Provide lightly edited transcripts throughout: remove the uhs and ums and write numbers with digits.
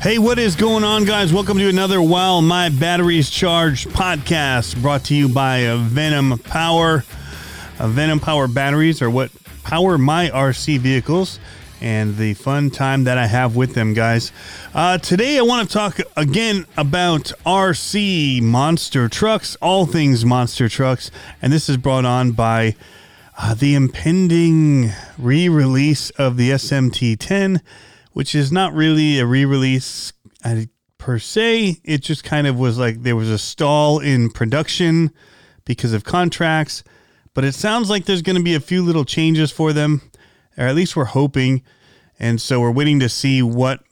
Hey, what is going on, guys? Welcome to another While My Batteries Charge podcast brought to you by Venom Power. Venom Power batteries are what power my RC vehicles and the fun time that I have with them, guys. Today, I want to talk again about RC monster trucks, all things monster trucks. And this is brought on by the impending re-release of the SMT-10. Which is not really a re-release per se. It just kind of was like there was a stall in production because of contracts. But it sounds like there's going to be a few little changes for them, or at least we're hoping. And so we're waiting to see what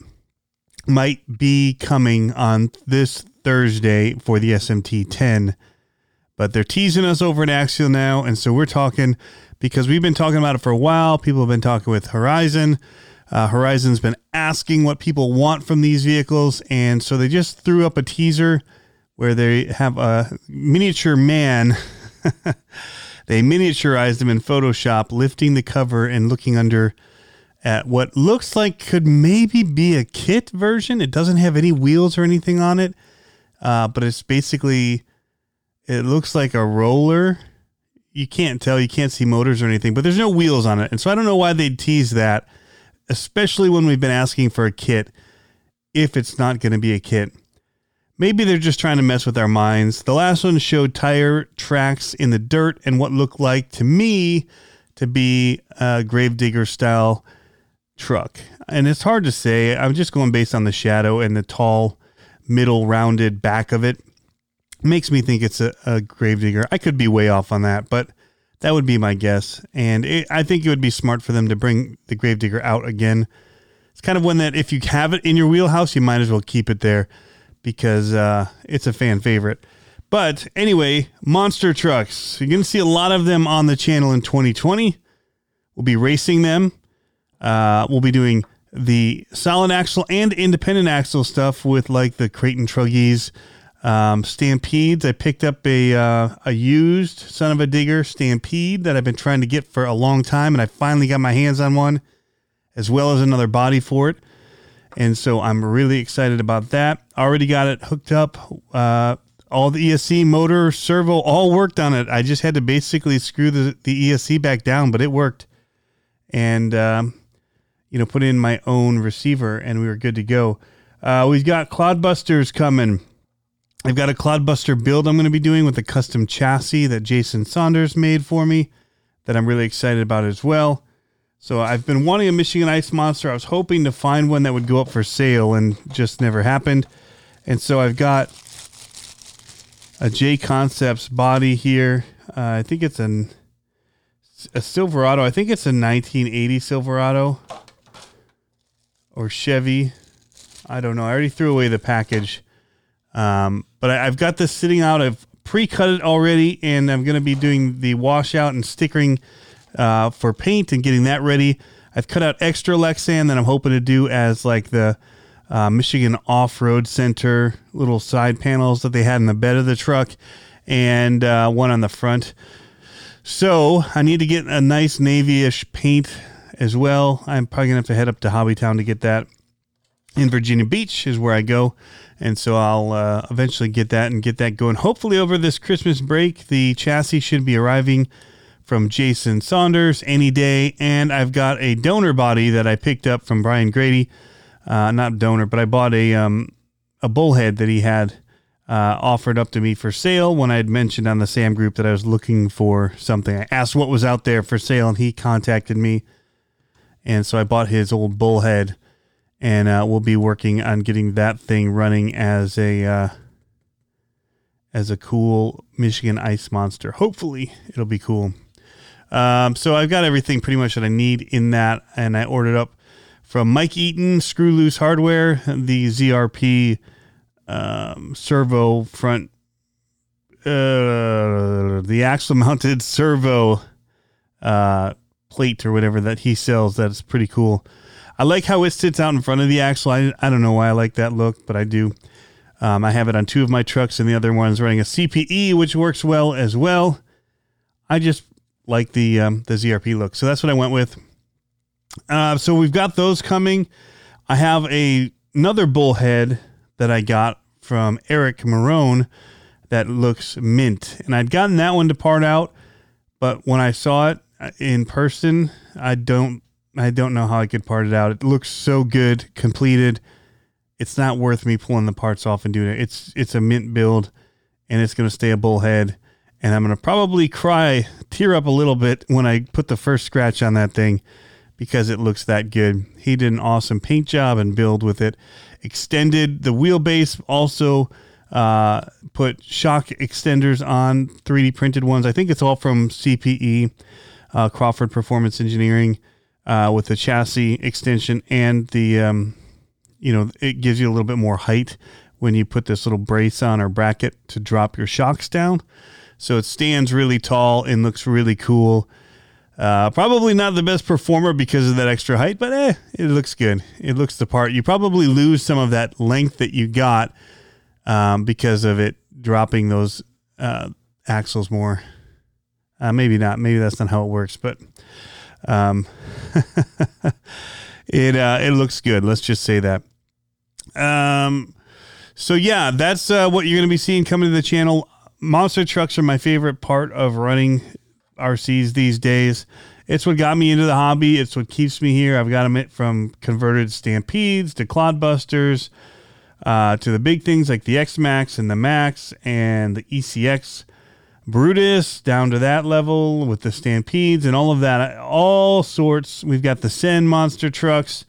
might be coming on this Thursday for the SMT-10. But they're teasing us over at Axial now. And so we're talking because we've been talking about it for a while. People have been talking with Horizon. Horizon's been asking what people want from these vehicles, and so they just threw up a teaser where they have a miniature man. They miniaturized him in Photoshop, lifting the cover and looking under at what looks like could maybe be a kit version. It doesn't have any wheels or anything on it, but it's basically, it looks like a roller. You can't tell, you can't see motors or anything, but there's no wheels on it, and so I don't know why they'd tease that. Especially when we've been asking for a kit, if it's not going to be a kit. Maybe they're just trying to mess with our minds. The last one showed tire tracks in the dirt and what looked like to me to be a Gravedigger style truck. And it's hard to say. I'm just going based on the shadow and the tall, middle rounded back of it. Makes me think it's a Gravedigger. I could be way off on that, but that would be my guess, and I think it would be smart for them to bring the Gravedigger out again. It's kind of one that if you have it in your wheelhouse, you might as well keep it there because it's a fan favorite. But anyway, monster trucks. You're going to see a lot of them on the channel in 2020. We'll be racing them. We'll be doing the solid axle and independent axle stuff with like the Creighton Truggies. Stampedes. I picked up a used Son of a Digger Stampede that I've been trying to get for a long time, and I finally got my hands on one, as well as another body for it. And so I'm really excited about that. Already got it hooked up. All the ESC motor, servo, all worked on it. I just had to basically screw the ESC back down, but it worked. And put in my own receiver, and we were good to go. We've got Cloudbusters coming. I've got a Cloudbuster build I'm going to be doing with a custom chassis that Jason Saunders made for me that I'm really excited about as well. So I've been wanting a Michigan Ice Monster. I was hoping to find one that would go up for sale and just never happened. And so I've got a J Concepts body here. I think it's a Silverado. I think it's a 1980 Silverado or Chevy. I don't know. I already threw away the package. But I've got this sitting out. I've pre-cut it already, and I'm going to be doing the washout and stickering for paint and getting that ready. I've cut out extra Lexan that I'm hoping to do as like the Michigan Off-Road Center little side panels that they had in the bed of the truck and one on the front. So I need to get a nice navy-ish paint as well. I'm probably going to have to head up to Hobby Town to get that. In Virginia Beach is where I go, and so I'll eventually get that going. Hopefully over this Christmas break, the chassis should be arriving from Jason Saunders any day, and I've got a donor body that I picked up from Brian Grady. Not donor, but I bought a bullhead that he had offered up to me for sale when I had mentioned on the SAM group that I was looking for something. I asked what was out there for sale, and he contacted me, and so I bought his old bullhead. And we'll be working on getting that thing running as a cool Michigan Ice Monster. Hopefully, it'll be cool. So I've got everything pretty much that I need in that. And I ordered up from Mike Eaton, Screw Loose Hardware, the ZRP servo front the axle-mounted servo plate or whatever that he sells. That's pretty cool. I like how it sits out in front of the axle. I don't know why I like that look, but I do. I have it on two of my trucks, and the other one's running a CPE, which works well as well. I just like the ZRP look. So that's what I went with. So we've got those coming. I have another bullhead that I got from Eric Marone that looks mint. And I'd gotten that one to part out, but when I saw it in person, I don't know how I could part it out. It looks so good, completed. It's not worth me pulling the parts off and doing it. It's a mint build, and it's going to stay a bullhead. And I'm going to probably tear up a little bit when I put the first scratch on that thing because it looks that good. He did an awesome paint job and build with it. Extended the wheelbase, also put shock extenders on 3D printed ones. I think it's all from CPE, Crawford Performance Engineering, with the chassis extension and the, it gives you a little bit more height when you put this little brace on or bracket to drop your shocks down. So it stands really tall and looks really cool. Probably not the best performer because of that extra height, but it looks good. It looks the part. You probably lose some of that length that you got because of it dropping those axles more. Maybe not. Maybe that's not how it works, but it looks good. Let's just say that. So yeah, that's what you're going to be seeing coming to the channel. Monster trucks are my favorite part of running RCs these days. It's what got me into the hobby. It's what keeps me here. I've got them from converted Stampedes to Clodbusters to the big things like the X-Max and the Max and the ECX Brutus down to that level with the Stampedes and all of that. All sorts. We've got the Sen monster trucks,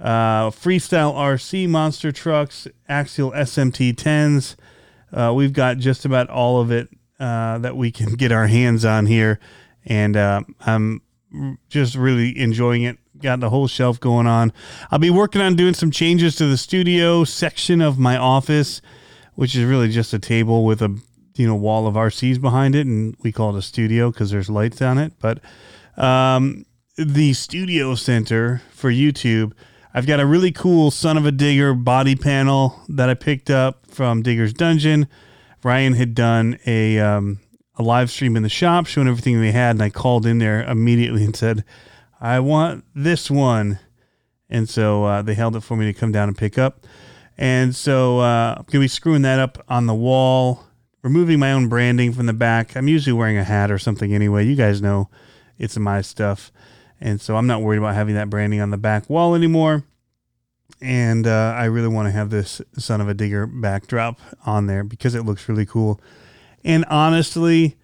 Freestyle RC monster trucks, Axial SMT-10s. We've got just about all of it that we can get our hands on here, and I'm just really enjoying it. Got the whole shelf going on. I'll be working on doing some changes to the studio section of my office, which is really just a table with a wall of RCs behind it, and we call it a studio because there's lights on it. But the studio center for YouTube, I've got a really cool Son of a Digger body panel that I picked up from Digger's Dungeon. Ryan had done a live stream in the shop showing everything they had, and I called in there immediately and said, I want this one. And so they held it for me to come down and pick up. And so I'm going to be screwing that up on the wall, removing my own branding from the back. I'm usually wearing a hat or something anyway. You guys know it's my stuff. And so I'm not worried about having that branding on the back wall anymore. And I really want to have this Son of a Digger backdrop on there because it looks really cool. And honestly,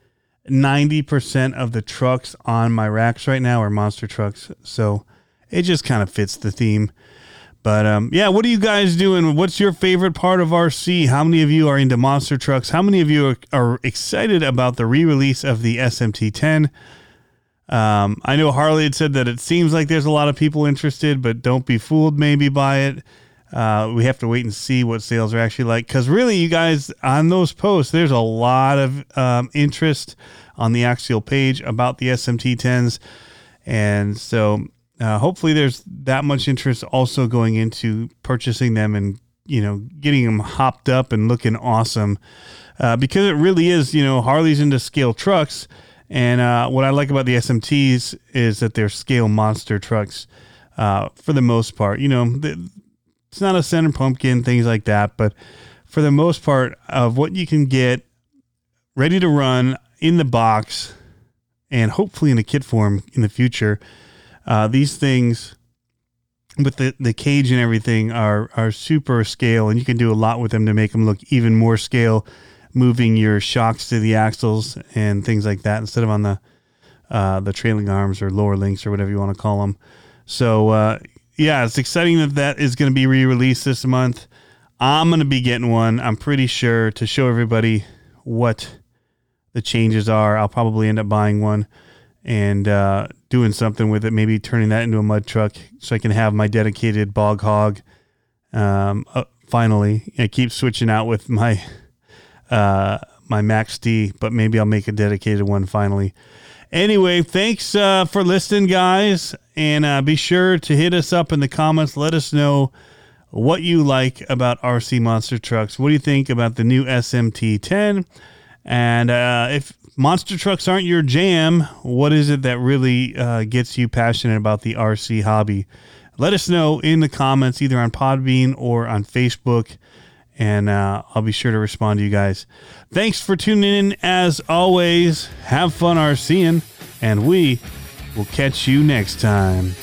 90% of the trucks on my racks right now are monster trucks. So it just kind of fits the theme. But yeah, what are you guys doing? What's your favorite part of RC? How many of you are into monster trucks? How many of you are excited about the re-release of the SMT-10? I know Harley had said that it seems like there's a lot of people interested, but don't be fooled maybe by it. We have to wait and see what sales are actually like. Cause really you guys on those posts, there's a lot of, interest on the Axial page about the SMT-10s. And so, hopefully there's that much interest also going into purchasing them and, getting them hopped up and looking awesome. Because it really is, Harley's into scale trucks. And what I like about the SMTs is that they're scale monster trucks for the most part. It's not a center pumpkin, things like that. But for the most part of what you can get ready to run in the box and hopefully in a kit form in the future, these things with the cage and everything are super scale. And you can do a lot with them to make them look even more scale, moving your shocks to the axles and things like that instead of on the trailing arms or lower links or whatever you want to call them. So, yeah, it's exciting that is going to be re-released this month. I'm going to be getting one, I'm pretty sure, to show everybody what the changes are. I'll probably end up buying one and doing something with it, maybe turning that into a mud truck so I can have my dedicated bog hog. Finally, I keep switching out with my my Max D, but maybe I'll make a dedicated one finally. Anyway, thanks for listening, guys, and be sure to hit us up in the comments. Let us know what you like about RC Monster Trucks. What do you think about the new SMT-10? And if monster trucks aren't your jam, what is it that really gets you passionate about the RC hobby? Let us know in the comments, either on Podbean or on Facebook, and I'll be sure to respond to you guys. Thanks for tuning in, as always. Have fun RCing, and we will catch you next time.